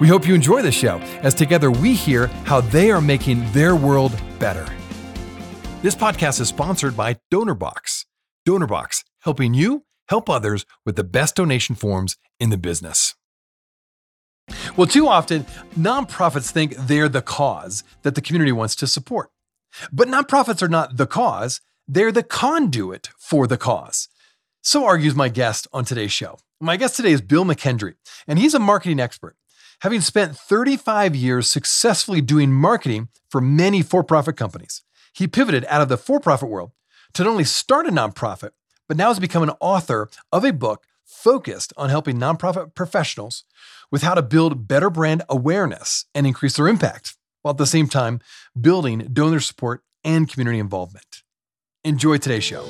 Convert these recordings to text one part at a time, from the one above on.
We hope you enjoy the show as together we hear how they are making their world better. This podcast is sponsored by DonorBox. DonorBox, helping you help others with the best donation forms in the business. Well, too often, nonprofits think they're the cause that the community wants to support. But nonprofits are not the cause, they're the conduit for the cause. So argues my guest on today's show. My guest today is Bill McKendry, and he's a marketing expert, having spent 35 years successfully doing marketing for many for-profit companies. He pivoted out of the for-profit world to not only start a nonprofit, but now has become an author of a book focused on helping nonprofit professionals with how to build better brand awareness and increase their impact, while at the same time building donor support and community involvement. Enjoy today's show.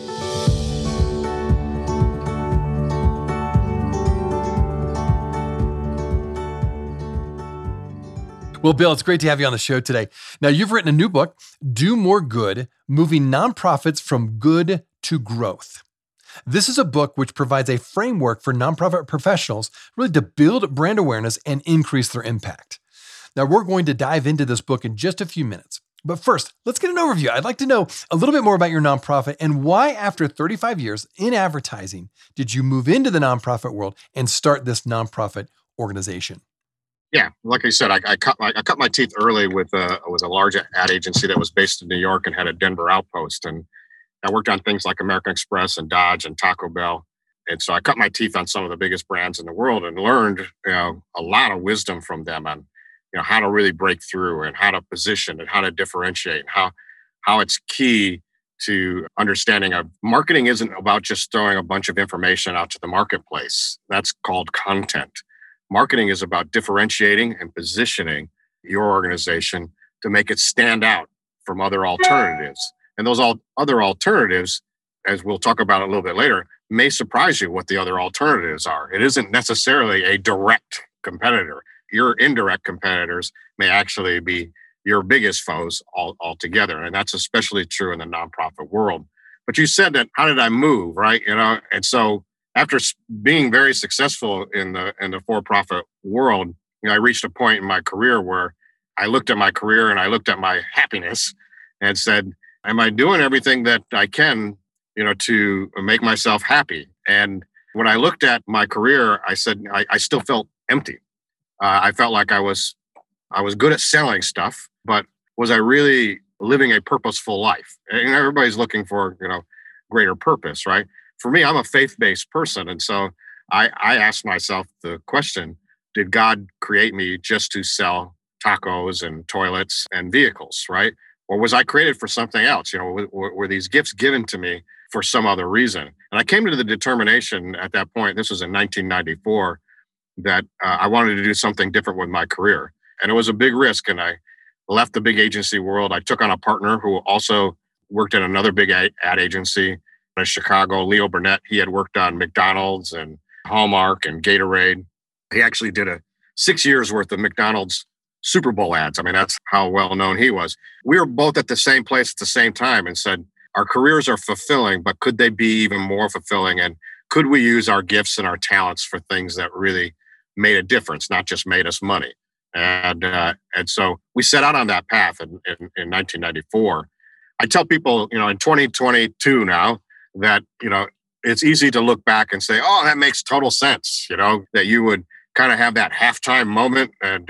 Well, Bill, it's great to have you on the show today. Now, you've written a new book, Do More Good, Moving Nonprofits from Good to Growth. This is a book which provides a framework for nonprofit professionals really to build brand awareness and increase their impact. Now, we're going to dive into this book in just a few minutes. But first, let's get an overview. I'd like to know a little bit more about your nonprofit and why, after 35 years in advertising, did you move into the nonprofit world and start this nonprofit organization? Yeah, like I said, I cut my teeth early with a large ad agency that was based in New York and had a Denver outpost, and I worked on things like American Express and Dodge and Taco Bell, and so I cut my teeth on some of the biggest brands in the world and learned a lot of wisdom from them on how to really break through and how to position and how to differentiate and how it's key to understanding marketing isn't about just throwing a bunch of information out to the marketplace. That's called content. Marketing is about differentiating and positioning your organization to make it stand out from other alternatives. And those other alternatives, as we'll talk about a little bit later, may surprise you what the other alternatives are. It isn't necessarily a direct competitor. Your indirect competitors may actually be your biggest foes altogether. And that's especially true in the nonprofit world. But you said that, how did I move, right? And so after being very successful in the for-profit world, I reached a point in my career where I looked at my career and I looked at my happiness and said, am I doing everything that I can, to make myself happy? And when I looked at my career, I said, I still felt empty. I felt like I was good at selling stuff, but was I really living a purposeful life? And everybody's looking for, greater purpose, right? For me, I'm a faith-based person. And so I asked myself the question, did God create me just to sell tacos and toilets and vehicles, right? Or was I created for something else? Were these gifts given to me for some other reason? And I came to the determination at that point, this was in 1994, that I wanted to do something different with my career. And it was a big risk. And I left the big agency world. I took on a partner who also worked at another big ad agency in Chicago, Leo Burnett. He had worked on McDonald's and Hallmark and Gatorade. He actually did a 6 years worth of McDonald's Super Bowl ads. I mean, that's how well known he was. We were both at the same place at the same time and said, our careers are fulfilling, but could they be even more fulfilling? And could we use our gifts and our talents for things that really made a difference, not just made us money? And so we set out on that path in 1994. I tell people, in 2022 now, that, it's easy to look back and say, oh, that makes total sense, that you would kind of have that halftime moment and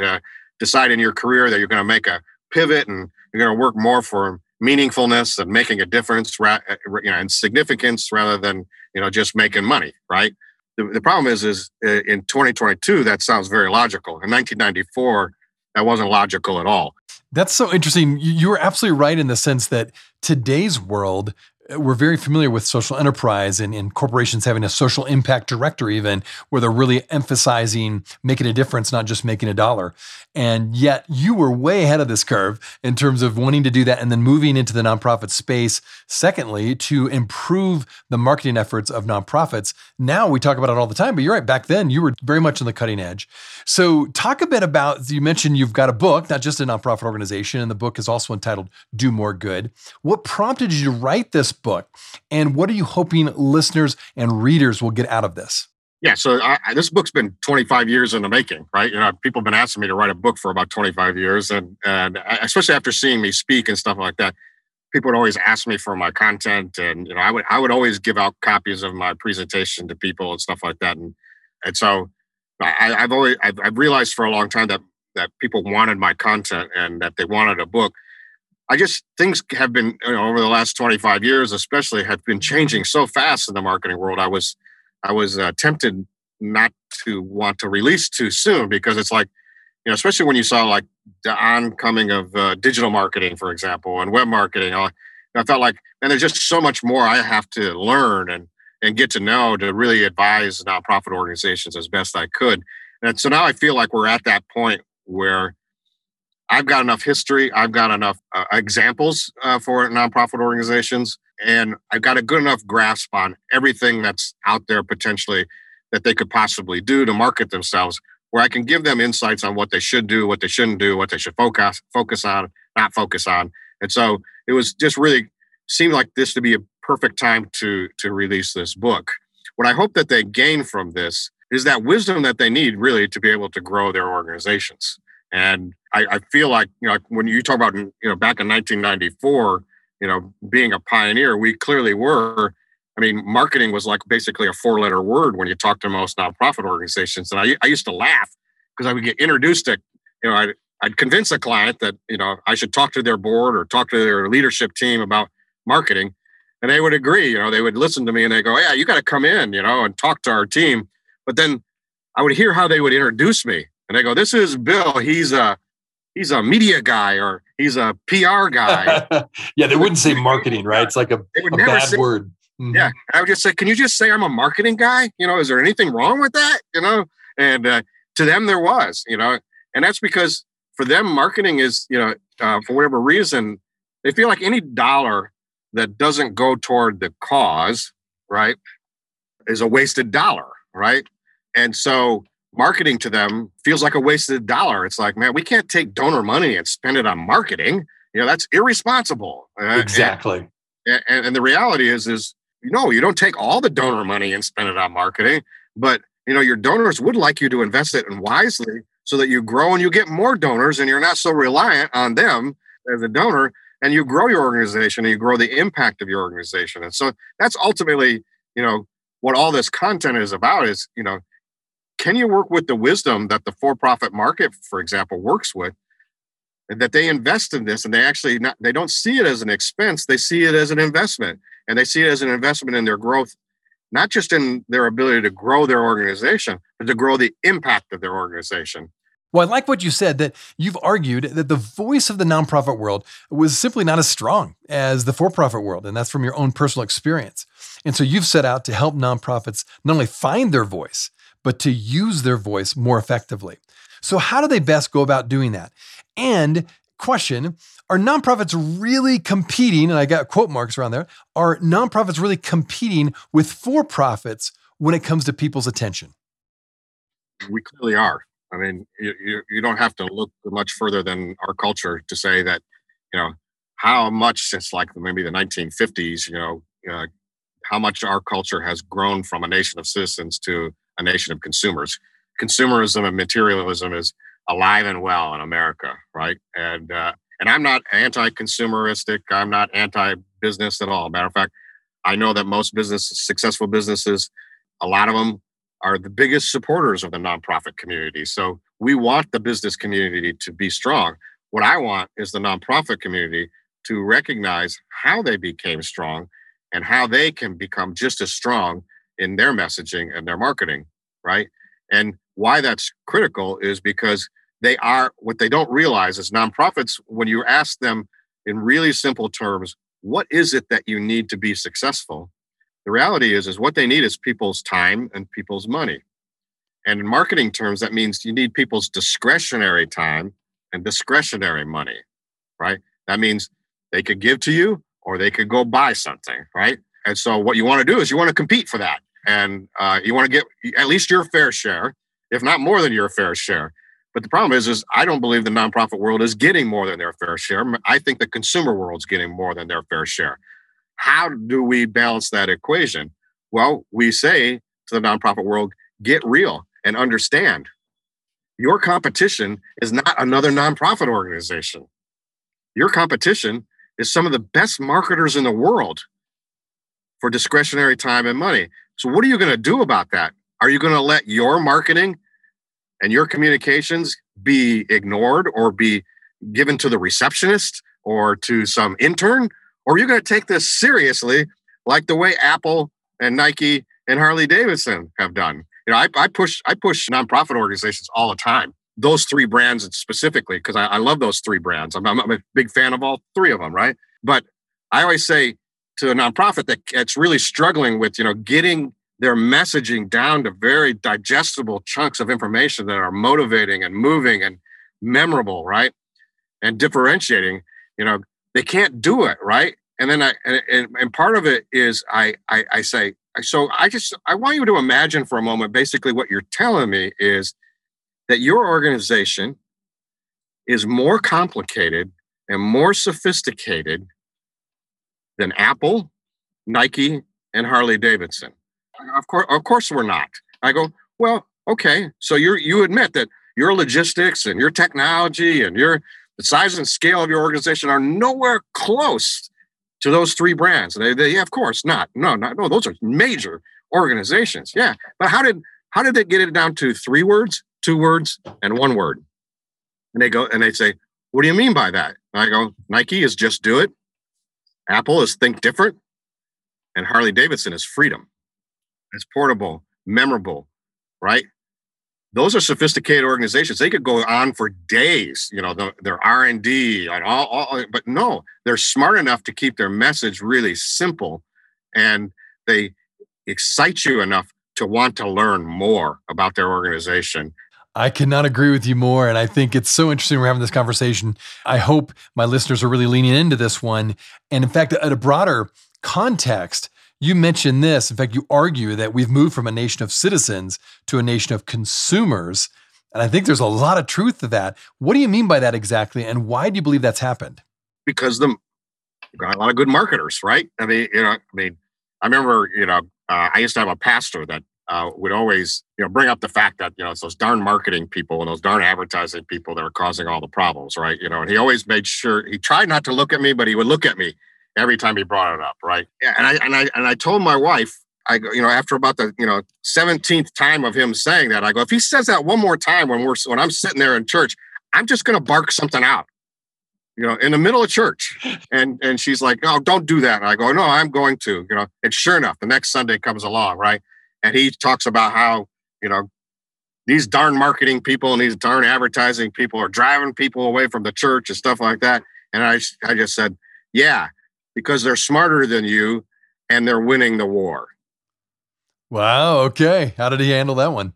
decide in your career that you're going to make a pivot and you're going to work more for meaningfulness and making a difference, and significance rather than, just making money, right? The problem is in 2022, that sounds very logical. In 1994, that wasn't logical at all. That's so interesting. You were absolutely right in the sense that today's world We're very familiar with social enterprise and corporations having a social impact director even, where they're really emphasizing making a difference, not just making a dollar. And yet you were way ahead of this curve in terms of wanting to do that and then moving into the nonprofit space. Secondly, to improve the marketing efforts of nonprofits. Now we talk about it all the time, but you're right. Back then you were very much on the cutting edge. So talk a bit about, you mentioned you've got a book, not just a nonprofit organization, and the book is also entitled Do More Good. What prompted you to write this book, and what are you hoping listeners and readers will get out of this? Yeah, so this book's been 25 years in the making, right? You know, people have been asking me to write a book for about 25 years, and especially after seeing me speak and stuff like that, people would always ask me for my content, and you know, I would always give out copies of my presentation to people and stuff like that, and so I've realized for a long time that people wanted my content and that they wanted a book. I just, things have been, you know, over the last 25 years, especially, have been changing so fast in the marketing world. I was tempted not to want to release too soon, because it's like, you know, especially when you saw like the oncoming of digital marketing, for example, and web marketing. I felt like, and there's just so much more I have to learn and get to know to really advise nonprofit organizations as best I could. And so now I feel like we're at that point where I've got enough history, I've got enough examples for nonprofit organizations, and I've got a good enough grasp on everything that's out there potentially that they could possibly do to market themselves, where I can give them insights on what they should do, what they shouldn't do, what they should focus on, not focus on. And so it was just really seemed like this to be a perfect time to release this book. What I hope that they gain from this is that wisdom that they need really to be able to grow their organizations. And I feel like, you know, when you talk about, you know, back in 1994, you know, being a pioneer, we clearly were. I mean, marketing was like basically a 4-letter word when you talk to most nonprofit organizations. And I used to laugh because I would get introduced to, you know, I'd convince a client that, you know, I should talk to their board or talk to their leadership team about marketing. And they would agree, you know, they would listen to me and they go, yeah, you got to come in, you know, and talk to our team. But then I would hear how they would introduce me. And I go, this is Bill. He's a media guy, or he's a PR guy. Yeah, they wouldn't say marketing, right? It's like a bad word. Mm-hmm. Yeah, I would just say, can you just say I'm a marketing guy? You know, is there anything wrong with that? You know, and to them there was, you know, and that's because for them marketing is, you know, for whatever reason, they feel like any dollar that doesn't go toward the cause, right, is a wasted dollar, right? And so marketing to them feels like a wasted dollar. It's like, man, we can't take donor money and spend it on marketing. You know, that's irresponsible. Exactly. And the reality is, you know, you don't take all the donor money and spend it on marketing, but, you know, your donors would like you to invest it in wisely so that you grow and you get more donors and you're not so reliant on them as a donor, and you grow your organization and you grow the impact of your organization. And so that's ultimately, you know, what all this content is about is, you know, can you work with the wisdom that the for-profit market, for example, works with, and that they invest in this, and they actually they don't see it as an expense, they see it as an investment, and they see it as an investment in their growth, not just in their ability to grow their organization, but to grow the impact of their organization. Well, I like what you said, that you've argued that the voice of the nonprofit world was simply not as strong as the for-profit world, and that's from your own personal experience. And so you've set out to help nonprofits not only find their voice, but to use their voice more effectively. So how do they best go about doing that? And question, are nonprofits really competing, and I got quote marks around there, are nonprofits really competing with for-profits when it comes to people's attention? We clearly are. I mean, you don't have to look much further than our culture to say that, you know, how much since like maybe the 1950s, you know, how much our culture has grown from a nation of citizens to a nation of consumers. Consumerism and materialism is alive and well in America, right? And I'm not anti-consumeristic. I'm not anti-business at all. Matter of fact, I know that most successful businesses, a lot of them are the biggest supporters of the nonprofit community. So we want the business community to be strong. What I want is the nonprofit community to recognize how they became strong and how they can become just as strong in their messaging and their marketing, right? And why that's critical is because they are, what they don't realize is nonprofits, when you ask them in really simple terms, what is it that you need to be successful? The reality is what they need is people's time and people's money. And in marketing terms, that means you need people's discretionary time and discretionary money, right? That means they could give to you or they could go buy something, right? And so what you want to do is you want to compete for that. And you want to get at least your fair share, if not more than your fair share. But the problem is I don't believe the nonprofit world is getting more than their fair share. I think the consumer world's getting more than their fair share. How do we balance that equation? Well, we say to the nonprofit world, get real and understand. Your competition is not another nonprofit organization. Your competition is some of the best marketers in the world for discretionary time and money. So what are you going to do about that? Are you going to let your marketing and your communications be ignored or be given to the receptionist or to some intern? Or are you going to take this seriously like the way Apple and Nike and Harley Davidson have done? You know, I push nonprofit organizations all the time. Those three brands specifically, because I love those three brands. I'm a big fan of all three of them, right? But I always say to a nonprofit that's really struggling with, you know, getting their messaging down to very digestible chunks of information that are motivating and moving and memorable, right? And differentiating, you know, they can't do it, right? And then and part of it is I say, so I want you to imagine for a moment, basically what you're telling me is that your organization is more complicated and more sophisticated than Apple, Nike, and Harley Davidson. Of course we're not. I go, well, okay. So you admit that your logistics and your technology and the size and scale of your organization are nowhere close to those three brands. They of course not. No, those are major organizations. Yeah. But how did they get it down to three words, two words, and one word? And they go and they say, what do you mean by that? And I go, Nike is just do it. Apple is think different. And Harley Davidson is freedom. It's portable, memorable, right? Those are sophisticated organizations. They could go on for days, you know, their R&D and all, but no, they're smart enough to keep their message really simple, and they excite you enough to want to learn more about their organization. I cannot agree with you more. And I think it's so interesting we're having this conversation. I hope my listeners are really leaning into this one. And in fact, at a broader context, you mentioned this. In fact, you argue that we've moved from a nation of citizens to a nation of consumers. And I think there's a lot of truth to that. What do you mean by that exactly? And why do you believe that's happened? Because you've got a lot of good marketers, right? I remember, I used to have a pastor that would always, bring up the fact that, it's those darn marketing people and those darn advertising people that are causing all the problems, right? And he always made sure, he tried not to look at me, but he would look at me every time he brought it up, right? And I told my wife, after about the 17th time of him saying that, I go, if he says that one more time when I'm sitting there in church, I'm just going to bark something out, in the middle of church. And she's like, oh, don't do that. And I go, no, I'm going to, And sure enough, the next Sunday comes along, right? And he talks about how these darn marketing people and these darn advertising people are driving people away from the church and stuff like that. And I just said, yeah. Because they're smarter than you and they're winning the war. Wow. Okay. How did he handle that one?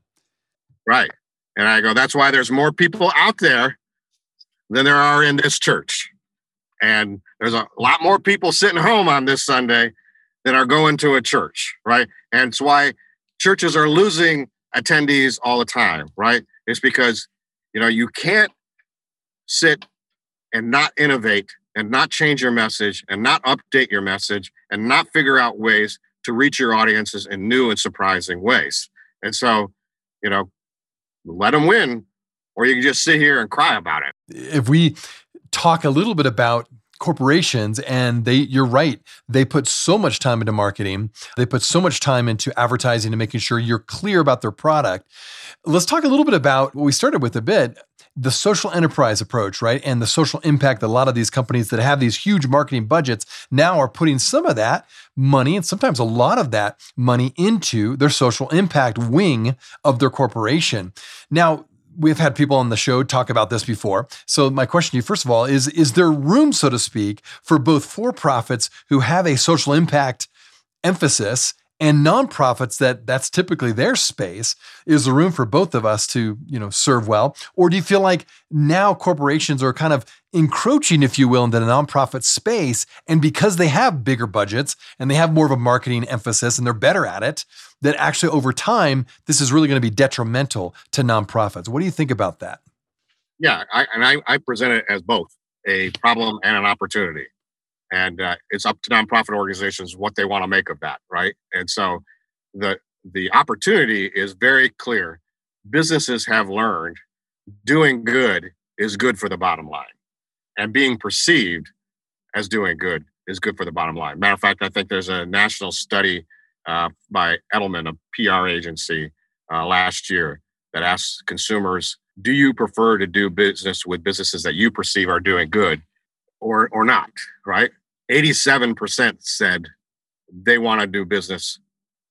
Right. And I go, that's why there's more people out there than there are in this church. And there's a lot more people sitting home on this Sunday than are going to a church. Right. And it's why churches are losing attendees all the time. Right. It's because, you can't sit and not innovate and not change your message and not update your message and not figure out ways to reach your audiences in new and surprising ways. And so, let them win, or you can just sit here and cry about it. If we talk a little bit about corporations, and you're right, they put so much time into marketing, they put so much time into advertising and making sure you're clear about their product. Let's talk a little bit about what we started with a bit, the social enterprise approach, right? And the social impact that a lot of these companies that have these huge marketing budgets now are putting some of that money, and sometimes a lot of that money, into their social impact wing of their corporation. Now, We've had people on the show talk about this before. So my question to you, first of all, is there room, so to speak, for both for-profits who have a social impact emphasis and nonprofits that's typically their space? Is there room for both of us to, serve well? Or do you feel like now corporations are kind of encroaching, if you will, into the nonprofit space, and because they have bigger budgets and they have more of a marketing emphasis and they're better at it, that actually over time, this is really going to be detrimental to nonprofits? What do you think about that? Yeah, I present it as both a problem and an opportunity. And it's up to nonprofit organizations what they want to make of that, right? And so the opportunity is very clear. Businesses have learned doing good is good for the bottom line. And being perceived as doing good is good for the bottom line. Matter of fact, I think there's a national study by Edelman, a PR agency, last year that asked consumers, do you prefer to do business with businesses that you perceive are doing good or not, right? 87% said they want to do business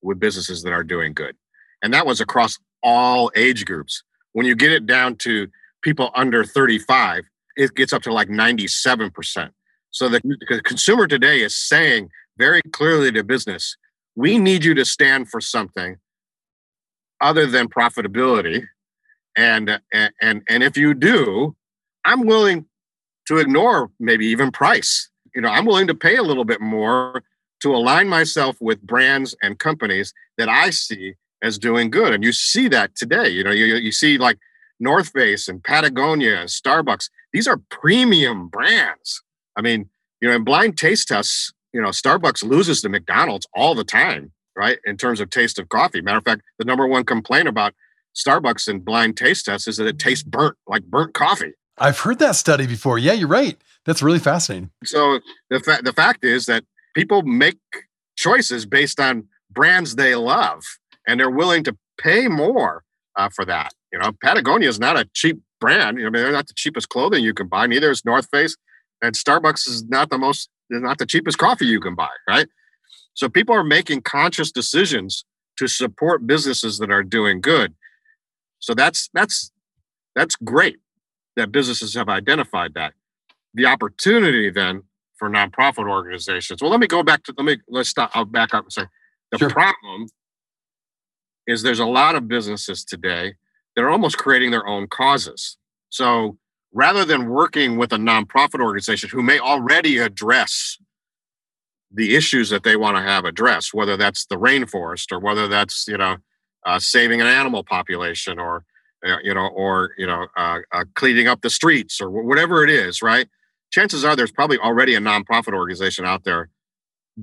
with businesses that are doing good. And that was across all age groups. When you get it down to people under 35, it gets up to like 97%. So the consumer today is saying very clearly to business, we need you to stand for something other than profitability. And if you do, I'm willing to ignore maybe even price. I'm willing to pay a little bit more to align myself with brands and companies that I see as doing good. And you see that today. You see like North Face and Patagonia and Starbucks. These are premium brands. I mean, in blind taste tests, Starbucks loses to McDonald's all the time, right? In terms of taste of coffee. Matter of fact, the number one complaint about Starbucks in blind taste tests is that it tastes burnt, like burnt coffee. I've heard that study before. Yeah, you're right. That's really fascinating. So the fact is that people make choices based on brands they love, and they're willing to pay more for that. Patagonia is not a cheap brand. They're not the cheapest clothing you can buy. Neither is North Face, and Starbucks is not the cheapest coffee you can buy, right? So people are making conscious decisions to support businesses that are doing good. So that's great that businesses have identified that. The opportunity then for nonprofit organizations. Well, I'll back up and say the Sure. problem is there's a lot of businesses today that are almost creating their own causes. So rather than working with a nonprofit organization who may already address the issues that they want to have addressed, whether that's the rainforest or whether that's, saving an animal population or cleaning up the streets or whatever it is, right? Chances are there's probably already a nonprofit organization out there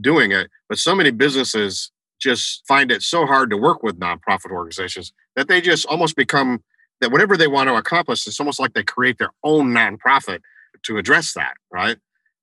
doing it, but so many businesses just find it so hard to work with nonprofit organizations that they just almost become that whatever they want to accomplish, it's almost like they create their own nonprofit to address that, right?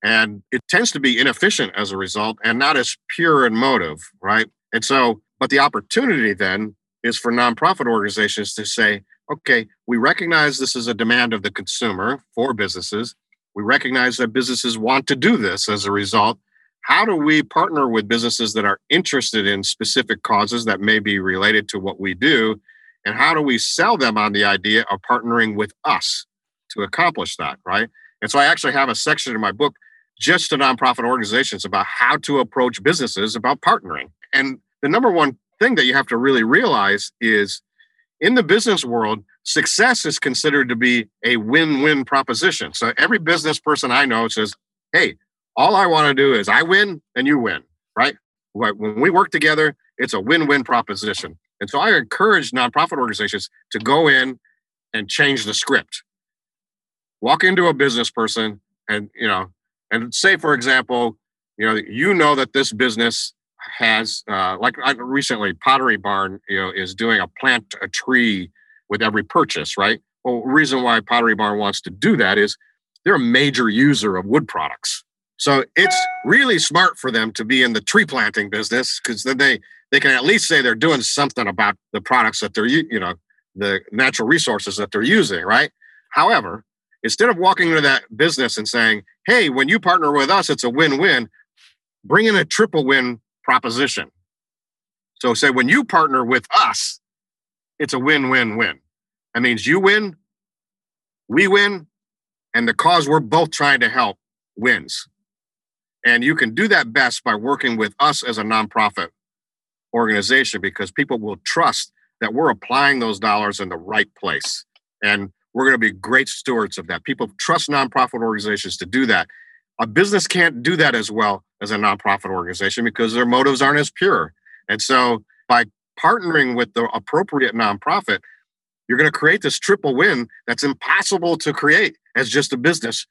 And it tends to be inefficient as a result and not as pure in motive, right? And so, but the opportunity then is for nonprofit organizations to say, okay, we recognize this is a demand of the consumer for businesses. We recognize that businesses want to do this as a result. How do we partner with businesses that are interested in specific causes that may be related to what we do? And how do we sell them on the idea of partnering with us to accomplish that, right? And so I actually have a section in my book just to nonprofit organizations about how to approach businesses about partnering. And the number one thing that you have to really realize is in the business world, success is considered to be a win-win proposition. So every business person I know says, hey, all I want to do is I win and you win, right? When we work together, it's a win-win proposition. And so I encourage nonprofit organizations to go in and change the script. Walk into a business person and say, for example, that this business has, recently Pottery Barn, is doing a tree with every purchase, right? Well, the reason why Pottery Barn wants to do that is they're a major user of wood products. So it's really smart for them to be in the tree planting business because then they can at least say they're doing something about the products that they're, the natural resources that they're using, right? However, instead of walking into that business and saying, hey, when you partner with us, it's a win-win, bring in a triple win proposition. So say, when you partner with us, it's a win-win-win. That means you win, we win, and the cause we're both trying to help wins. And you can do that best by working with us as a nonprofit organization, because people will trust that we're applying those dollars in the right place. And we're going to be great stewards of that. People trust nonprofit organizations to do that. A business can't do that as well as a nonprofit organization because their motives aren't as pure. And so by partnering with the appropriate nonprofit, you're going to create this triple win that's impossible to create as just a business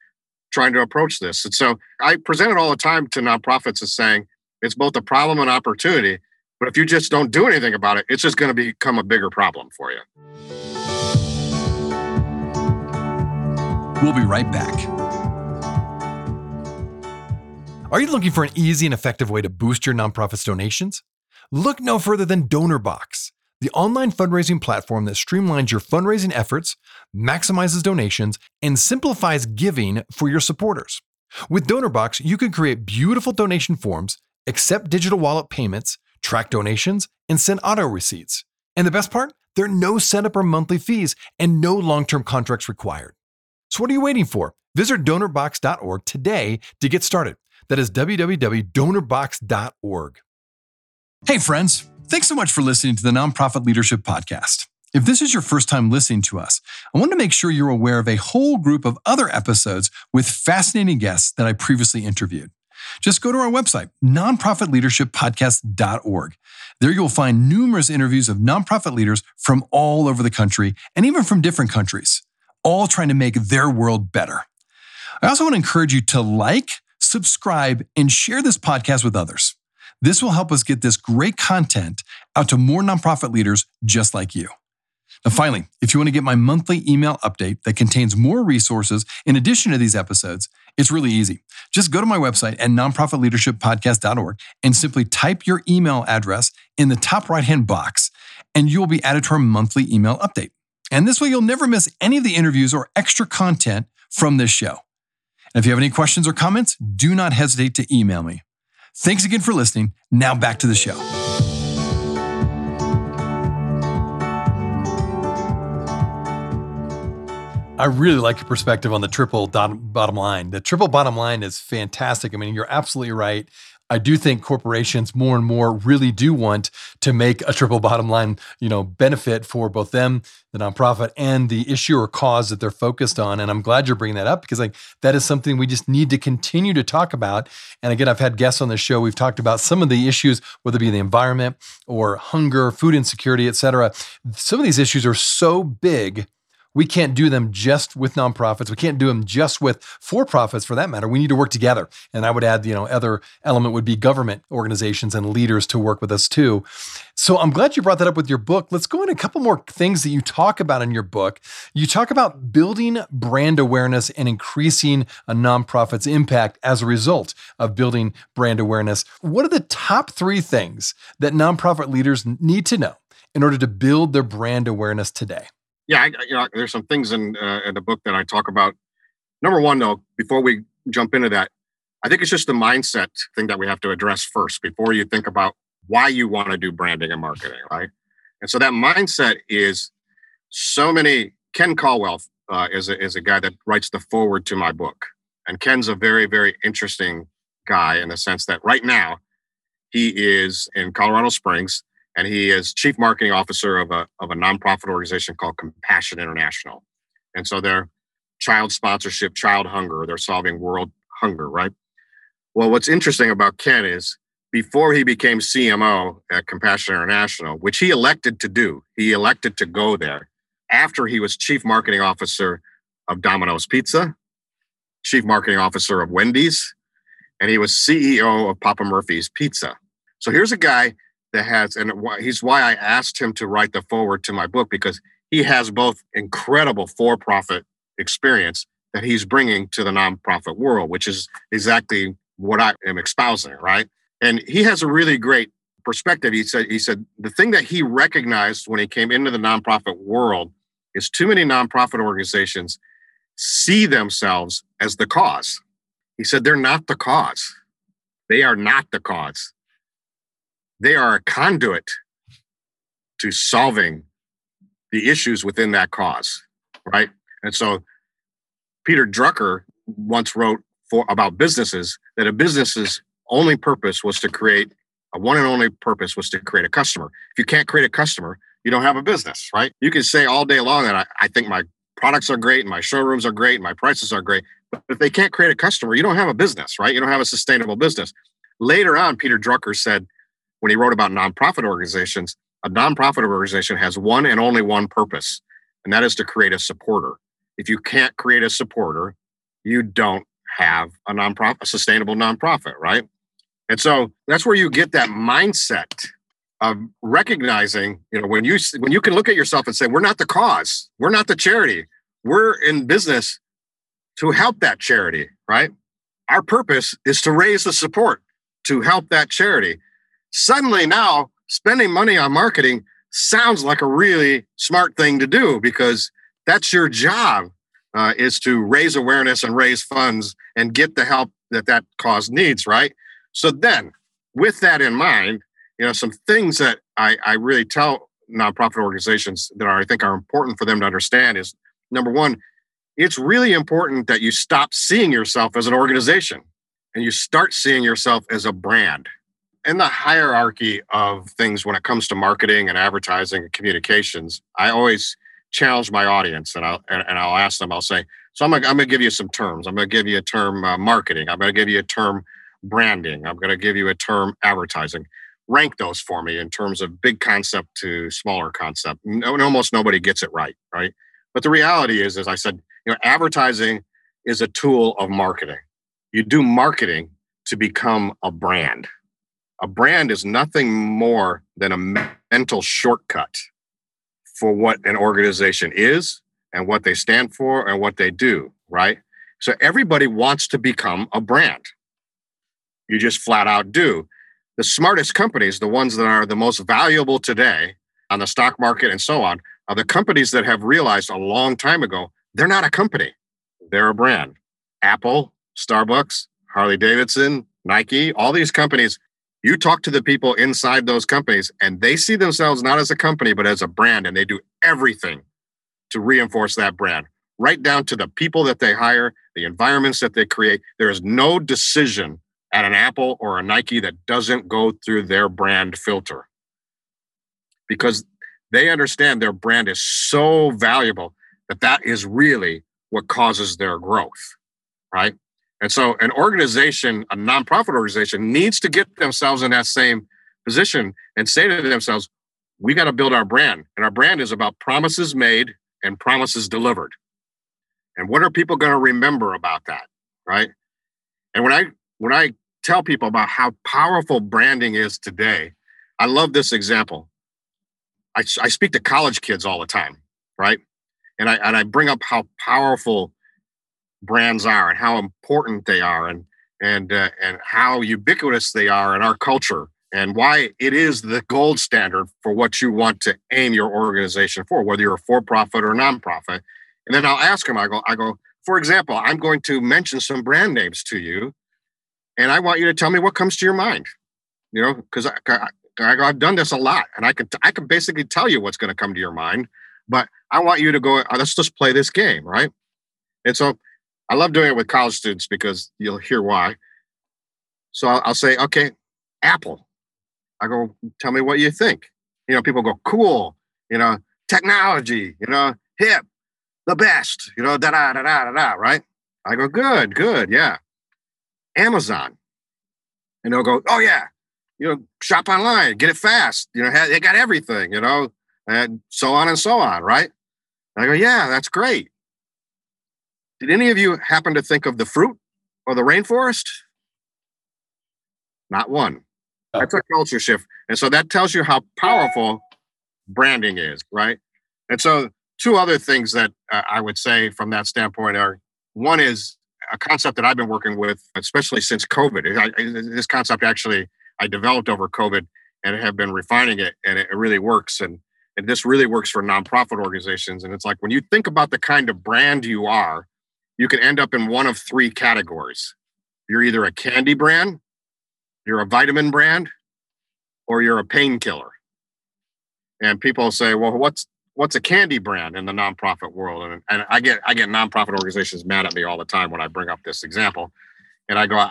trying to approach this. And so I present it all the time to nonprofits as saying it's both a problem and opportunity, but if you just don't do anything about it, it's just going to become a bigger problem for you. We'll be right back. Are you looking for an easy and effective way to boost your nonprofit's donations? Look no further than DonorBox, the online fundraising platform that streamlines your fundraising efforts, maximizes donations, and simplifies giving for your supporters. With DonorBox, you can create beautiful donation forms, accept digital wallet payments, track donations, and send auto receipts. And the best part? There are no setup or monthly fees and no long-term contracts required. So what are you waiting for? Visit DonorBox.org today to get started. That is www.DonorBox.org. Hey, friends. Thanks so much for listening to the Nonprofit Leadership Podcast. If this is your first time listening to us, I want to make sure you're aware of a whole group of other episodes with fascinating guests that I previously interviewed. Just go to our website, nonprofitleadershippodcast.org. There you'll find numerous interviews of nonprofit leaders from all over the country and even from different countries, all trying to make their world better. I also want to encourage you to like, subscribe, and share this podcast with others. This will help us get this great content out to more nonprofit leaders just like you. Now, finally, if you want to get my monthly email update that contains more resources in addition to these episodes, it's really easy. Just go to my website at nonprofitleadershippodcast.org and simply type your email address in the top right-hand box, and you will be added to our monthly email update. And this way, you'll never miss any of the interviews or extra content from this show. And if you have any questions or comments, do not hesitate to email me. Thanks again for listening. Now back to the show. I really like your perspective on the triple bottom line. The triple bottom line is fantastic. I mean, you're absolutely right. I do think corporations more and more really do want to make a triple bottom line, benefit for both them, the nonprofit, and the issue or cause that they're focused on. And I'm glad you're bringing that up because that is something we just need to continue to talk about. And again, I've had guests on the show. We've talked about some of the issues, whether it be the environment or hunger, food insecurity, et cetera. Some of these issues are so big, we can't do them just with nonprofits. We can't do them just with for-profits, for that matter. We need to work together. And I would add, other element would be government organizations and leaders to work with us too. So I'm glad you brought that up with your book. Let's go into a couple more things that you talk about in your book. You talk about building brand awareness and increasing a nonprofit's impact as a result of building brand awareness. What are the top 3 things that nonprofit leaders need to know in order to build their brand awareness today? Yeah, there's some things in the book that I talk about. Number 1, though, before we jump into that, I think it's just the mindset thing that we have to address first before you think about why you want to do branding and marketing, right? And so that mindset is so many. Ken Caldwell is a guy that writes the foreword to my book. And Ken's a very, very interesting guy in the sense that right now he is in Colorado Springs, and he is chief marketing officer of a nonprofit organization called Compassion International. And so they're child sponsorship, child hunger, they're solving world hunger, right? Well, what's interesting about Ken is before he became CMO at Compassion International, which he elected to do, he elected to go there after he was chief marketing officer of Domino's Pizza, chief marketing officer of Wendy's, and he was CEO of Papa Murphy's Pizza. So here's a guy that has, and he's why I asked him to write the foreword to my book, because he has both incredible for-profit experience that he's bringing to the nonprofit world, which is exactly what I am espousing, right? And he has a really great perspective. He said the thing that he recognized when he came into the nonprofit world is too many nonprofit organizations see themselves as the cause. He said, they're not the cause. They are not the cause. They are a conduit to solving the issues within that cause, right? And so Peter Drucker once wrote about businesses that a business's only purpose was to create, a one and only purpose was to create a customer. If you can't create a customer, you don't have a business, right? You can say all day long that I think my products are great and my showrooms are great and my prices are great. But if they can't create a customer, you don't have a business, right? You don't have a sustainable business. Later on, Peter Drucker said, when he wrote about nonprofit organizations, a nonprofit organization has one and only one purpose, and that is to create a supporter. If you can't create a supporter, you don't have a nonprofit, a sustainable nonprofit, right? And so that's where you get that mindset of recognizing, when you can look at yourself and say, we're not the cause, we're not the charity, we're in business to help that charity, right? Our purpose is to raise the support to help that charity. Suddenly now, spending money on marketing sounds like a really smart thing to do, because that's your job, is to raise awareness and raise funds and get the help that cause needs, right? So then, with that in mind, some things that I really tell nonprofit organizations that I think are important for them to understand is, number one, it's really important that you stop seeing yourself as an organization and you start seeing yourself as a brand. In the hierarchy of things when it comes to marketing and advertising and communications, I always challenge my audience, and I'll ask them, I'll say, so I'm going to give you some terms. I'm going to give you a term marketing. I'm going to give you a term branding. I'm going to give you a term advertising. Rank those for me in terms of big concept to smaller concept. And almost nobody gets it right? But the reality is, as I said, advertising is a tool of marketing. You do marketing to become a brand. A brand is nothing more than a mental shortcut for what an organization is and what they stand for and what they do, right? So everybody wants to become a brand. You just flat out do. The smartest companies, the ones that are the most valuable today on the stock market and so on, are the companies that have realized a long time ago, they're not a company, they're a brand. Apple, Starbucks, Harley Davidson, Nike, all these companies, you talk to the people inside those companies and they see themselves not as a company, but as a brand, and they do everything to reinforce that brand, right down to the people that they hire, the environments that they create. There is no decision at an Apple or a Nike that doesn't go through their brand filter, because they understand their brand is so valuable that is really what causes their growth, right? And so an organization, a nonprofit organization, needs to get themselves in that same position and say to themselves, we got to build our brand. And our brand is about promises made and promises delivered. And what are people going to remember about that, right? And when I tell people about how powerful branding is today, I love this example. I speak to college kids all the time, right? And I bring up how powerful brands are and how important they are and how ubiquitous they are in our culture, and why it is the gold standard for what you want to aim your organization for, whether you're a for-profit or nonprofit. And then I'll ask them, I go, for example, I'm going to mention some brand names to you, and I want you to tell me what comes to your mind. Because I've done this a lot, and I can basically tell you what's going to come to your mind. But I want you to go, let's just play this game, right? And so I love doing it with college students because you'll hear why. So I'll say, okay, Apple. I go, tell me what you think. People go, cool, technology, hip, the best, da-da-da-da-da-da, right? I go, good, yeah. Amazon. And they'll go, oh, yeah, shop online, get it fast. They got everything, and so on, right? And I go, yeah, that's great. Did any of you happen to think of the fruit or the rainforest? Not one. Okay. That's a culture shift. And so that tells you how powerful branding is, right? And so two other things that I would say from that standpoint are, one is a concept that I've been working with, especially since COVID. This concept actually I developed over COVID and have been refining it, and it really works. And this really works for nonprofit organizations. And it's like, when you think about the kind of brand you are, you can end up in one of three categories. You're either a candy brand, you're a vitamin brand, or you're a painkiller. And people say, well, what's what's a candy brand in the nonprofit world? And I get nonprofit organizations mad at me all the time when I bring up this example. And I go,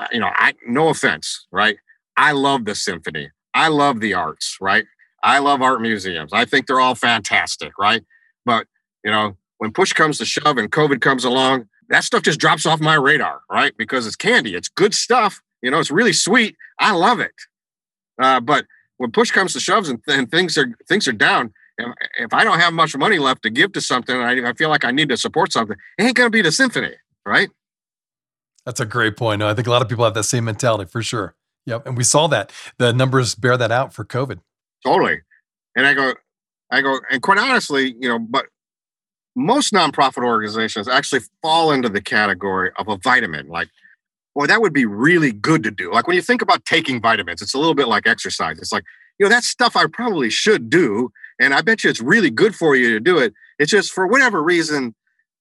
no offense, right? I love the symphony. I love the arts, right? I love art museums. I think they're all fantastic, right? But, when push comes to shove and COVID comes along, that stuff just drops off my radar, right? Because it's candy. It's good stuff. It's really sweet. I love it. But when push comes to shoves and things are down, if I don't have much money left to give to something, and I feel like I need to support something, it ain't going to be the symphony, right? That's a great point. No, I think a lot of people have that same mentality for sure. Yep. And we saw that. The numbers bear that out for COVID. Totally. And I go, and quite honestly, but most nonprofit organizations actually fall into the category of a vitamin. Like, boy, that would be really good to do. Like when you think about taking vitamins, it's a little bit like exercise. It's like, that stuff I probably should do. And I bet you it's really good for you to do it. It's just for whatever reason,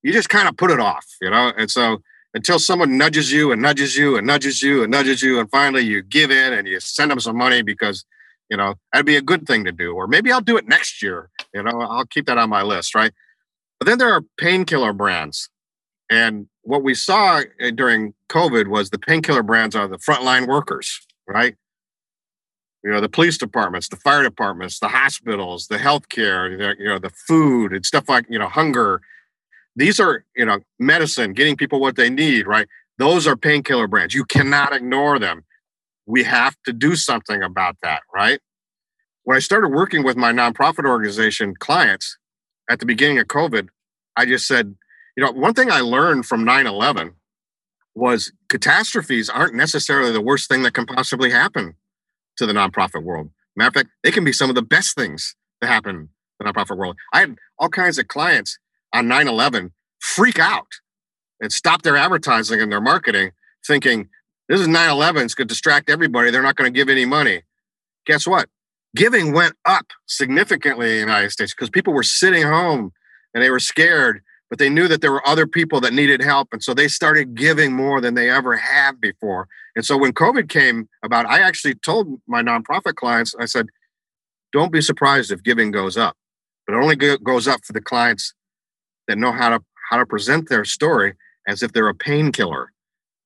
you just kind of put it off, And so until someone nudges you and nudges you and nudges you and nudges you, and finally you give in and you send them some money because, that'd be a good thing to do. Or maybe I'll do it next year. I'll keep that on my list, right? But then there are painkiller brands. And what we saw during COVID was the painkiller brands are the frontline workers, right? The police departments, the fire departments, the hospitals, the healthcare, the food and stuff like, hunger. These are, medicine, getting people what they need, right? Those are painkiller brands. You cannot ignore them. We have to do something about that, right? When I started working with my nonprofit organization clients at the beginning of COVID, I just said, one thing I learned from 9/11 was catastrophes aren't necessarily the worst thing that can possibly happen to the nonprofit world. Matter of fact, they can be some of the best things that happen to the nonprofit world. I had all kinds of clients on 9/11 freak out and stop their advertising and their marketing thinking, this is 9/11, it's going to distract everybody. They're not going to give any money. Guess what? Giving went up significantly in the United States because people were sitting home and they were scared, but they knew that there were other people that needed help. And so they started giving more than they ever have before. And so when COVID came about, I actually told my nonprofit clients, I said, don't be surprised if giving goes up, but it only goes up for the clients that know how to present their story as if they're a painkiller,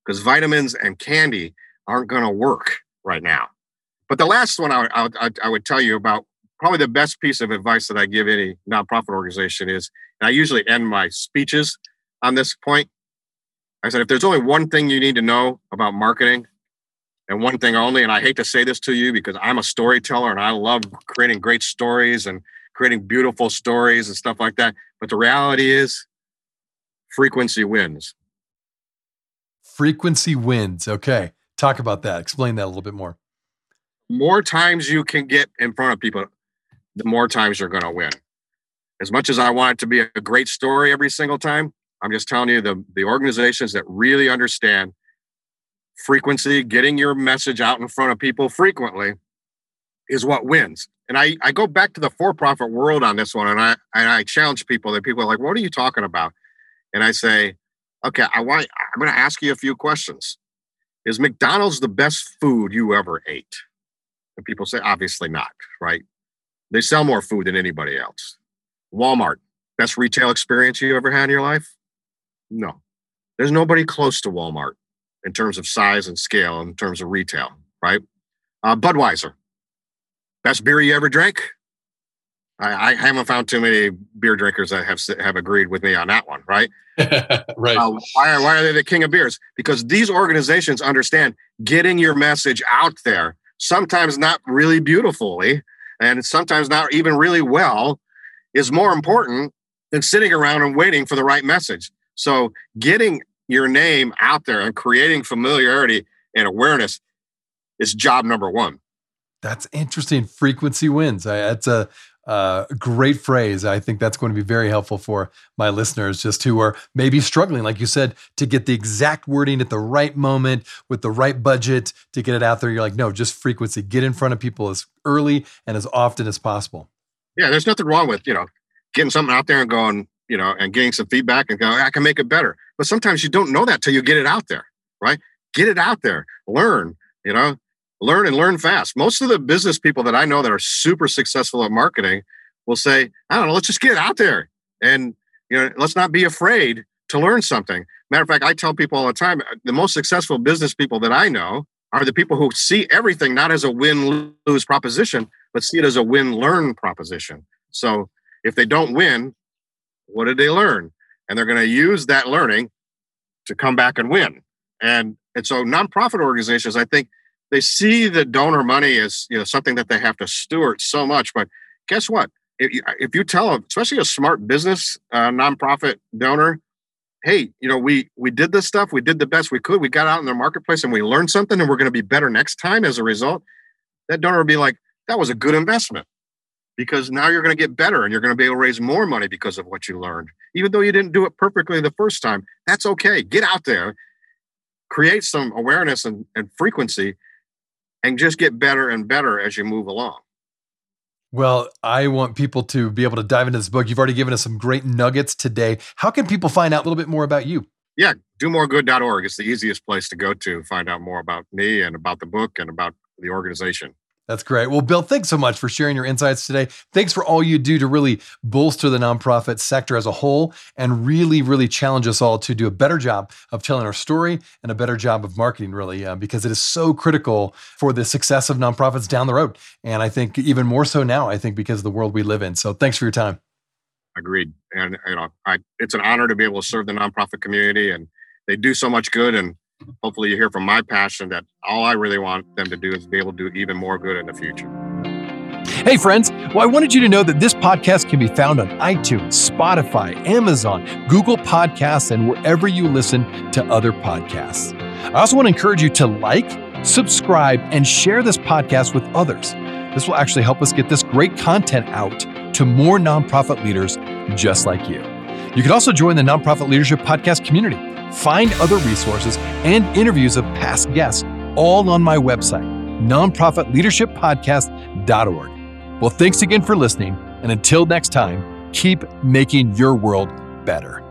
because vitamins and candy aren't going to work right now. But the last one I would tell you about, probably the best piece of advice that I give any nonprofit organization is, and I usually end my speeches on this point, I said, if there's only one thing you need to know about marketing, and one thing only, and I hate to say this to you because I'm a storyteller and I love creating great stories and creating beautiful stories and stuff like that, but the reality is frequency wins. Frequency wins. Okay. Talk about that. Explain that a little bit more. More times you can get in front of people, the more times you're going to win. As much as I want it to be a great story every single time, I'm just telling you the organizations that really understand frequency, getting your message out in front of people frequently is what wins. And I go back to the for-profit world on this one, and I challenge people. That people are like, what are you talking about? And I say, okay, I'm going to ask you a few questions. Is McDonald's the best food you ever ate? And people say, obviously not, right? They sell more food than anybody else. Walmart, best retail experience you ever had in your life? No. There's nobody close to Walmart in terms of size and scale, in terms of retail, right? Budweiser, best beer you ever drank? I haven't found too many beer drinkers that have agreed with me on that one, right? Right. Why are they the king of beers? Because these organizations understand getting your message out there, sometimes not really beautifully, and sometimes not even really well, is more important than sitting around and waiting for the right message. So getting your name out there and creating familiarity and awareness is job number one. That's interesting. Frequency wins. That's a great phrase. I think that's going to be very helpful for my listeners, just who are maybe struggling, like you said, to get the exact wording at the right moment with the right budget to get it out there. You're like, no, just frequency. Get in front of people as early and as often as possible. Yeah, there's nothing wrong with, getting something out there and going, and getting some feedback and going, I can make it better. But sometimes you don't know that till you get it out there, right? Get it out there. Learn, learn and learn fast. Most of the business people that I know that are super successful at marketing will say, I don't know, let's just get out there. And, you know, let's not be afraid to learn something. Matter of fact, I tell people all the time, the most successful business people that I know are the people who see everything not as a win-lose proposition, but see it as a win-learn proposition. So if they don't win, what did they learn? And they're going to use that learning to come back and win. And so nonprofit organizations, I think, they see the donor money as, you know, something that they have to steward so much. But guess what? If you tell, especially a smart business nonprofit donor, hey, you know, we did this stuff, we did the best we could, we got out in the marketplace and we learned something and we're going to be better next time as a result, that donor would be like, that was a good investment because now you're going to get better and you're going to be able to raise more money because of what you learned. Even though you didn't do it perfectly the first time, that's okay. Get out there, create some awareness and frequency, and just get better and better as you move along. Well, I want people to be able to dive into this book. You've already given us some great nuggets today. How can people find out a little bit more about you? Yeah, domoregood.org. It's the easiest place to go to find out more about me and about the book and about the organization. That's great. Well, Bill, thanks so much for sharing your insights today. Thanks for all you do to really bolster the nonprofit sector as a whole and really, really challenge us all to do a better job of telling our story and a better job of marketing, really, because it is so critical for the success of nonprofits down the road. And I think even more so now, I think, because of the world we live in. So thanks for your time. Agreed. And you know, it's an honor to be able to serve the nonprofit community, and they do so much good. And hopefully you hear from my passion that all I really want them to do is be able to do even more good in the future. Hey friends, well, I wanted you to know that this podcast can be found on iTunes, Spotify, Amazon, Google Podcasts, and wherever you listen to other podcasts. I also want to encourage you to like, subscribe, and share this podcast with others. This will actually help us get this great content out to more nonprofit leaders just like you. You can also join the Nonprofit Leadership Podcast community. Find other resources and interviews of past guests all on my website, nonprofitleadershippodcast.org. Well, thanks again for listening. And until next time, keep making your world better.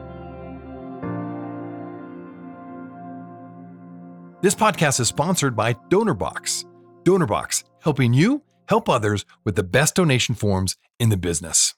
This podcast is sponsored by DonorBox. DonorBox, helping you help others with the best donation forms in the business.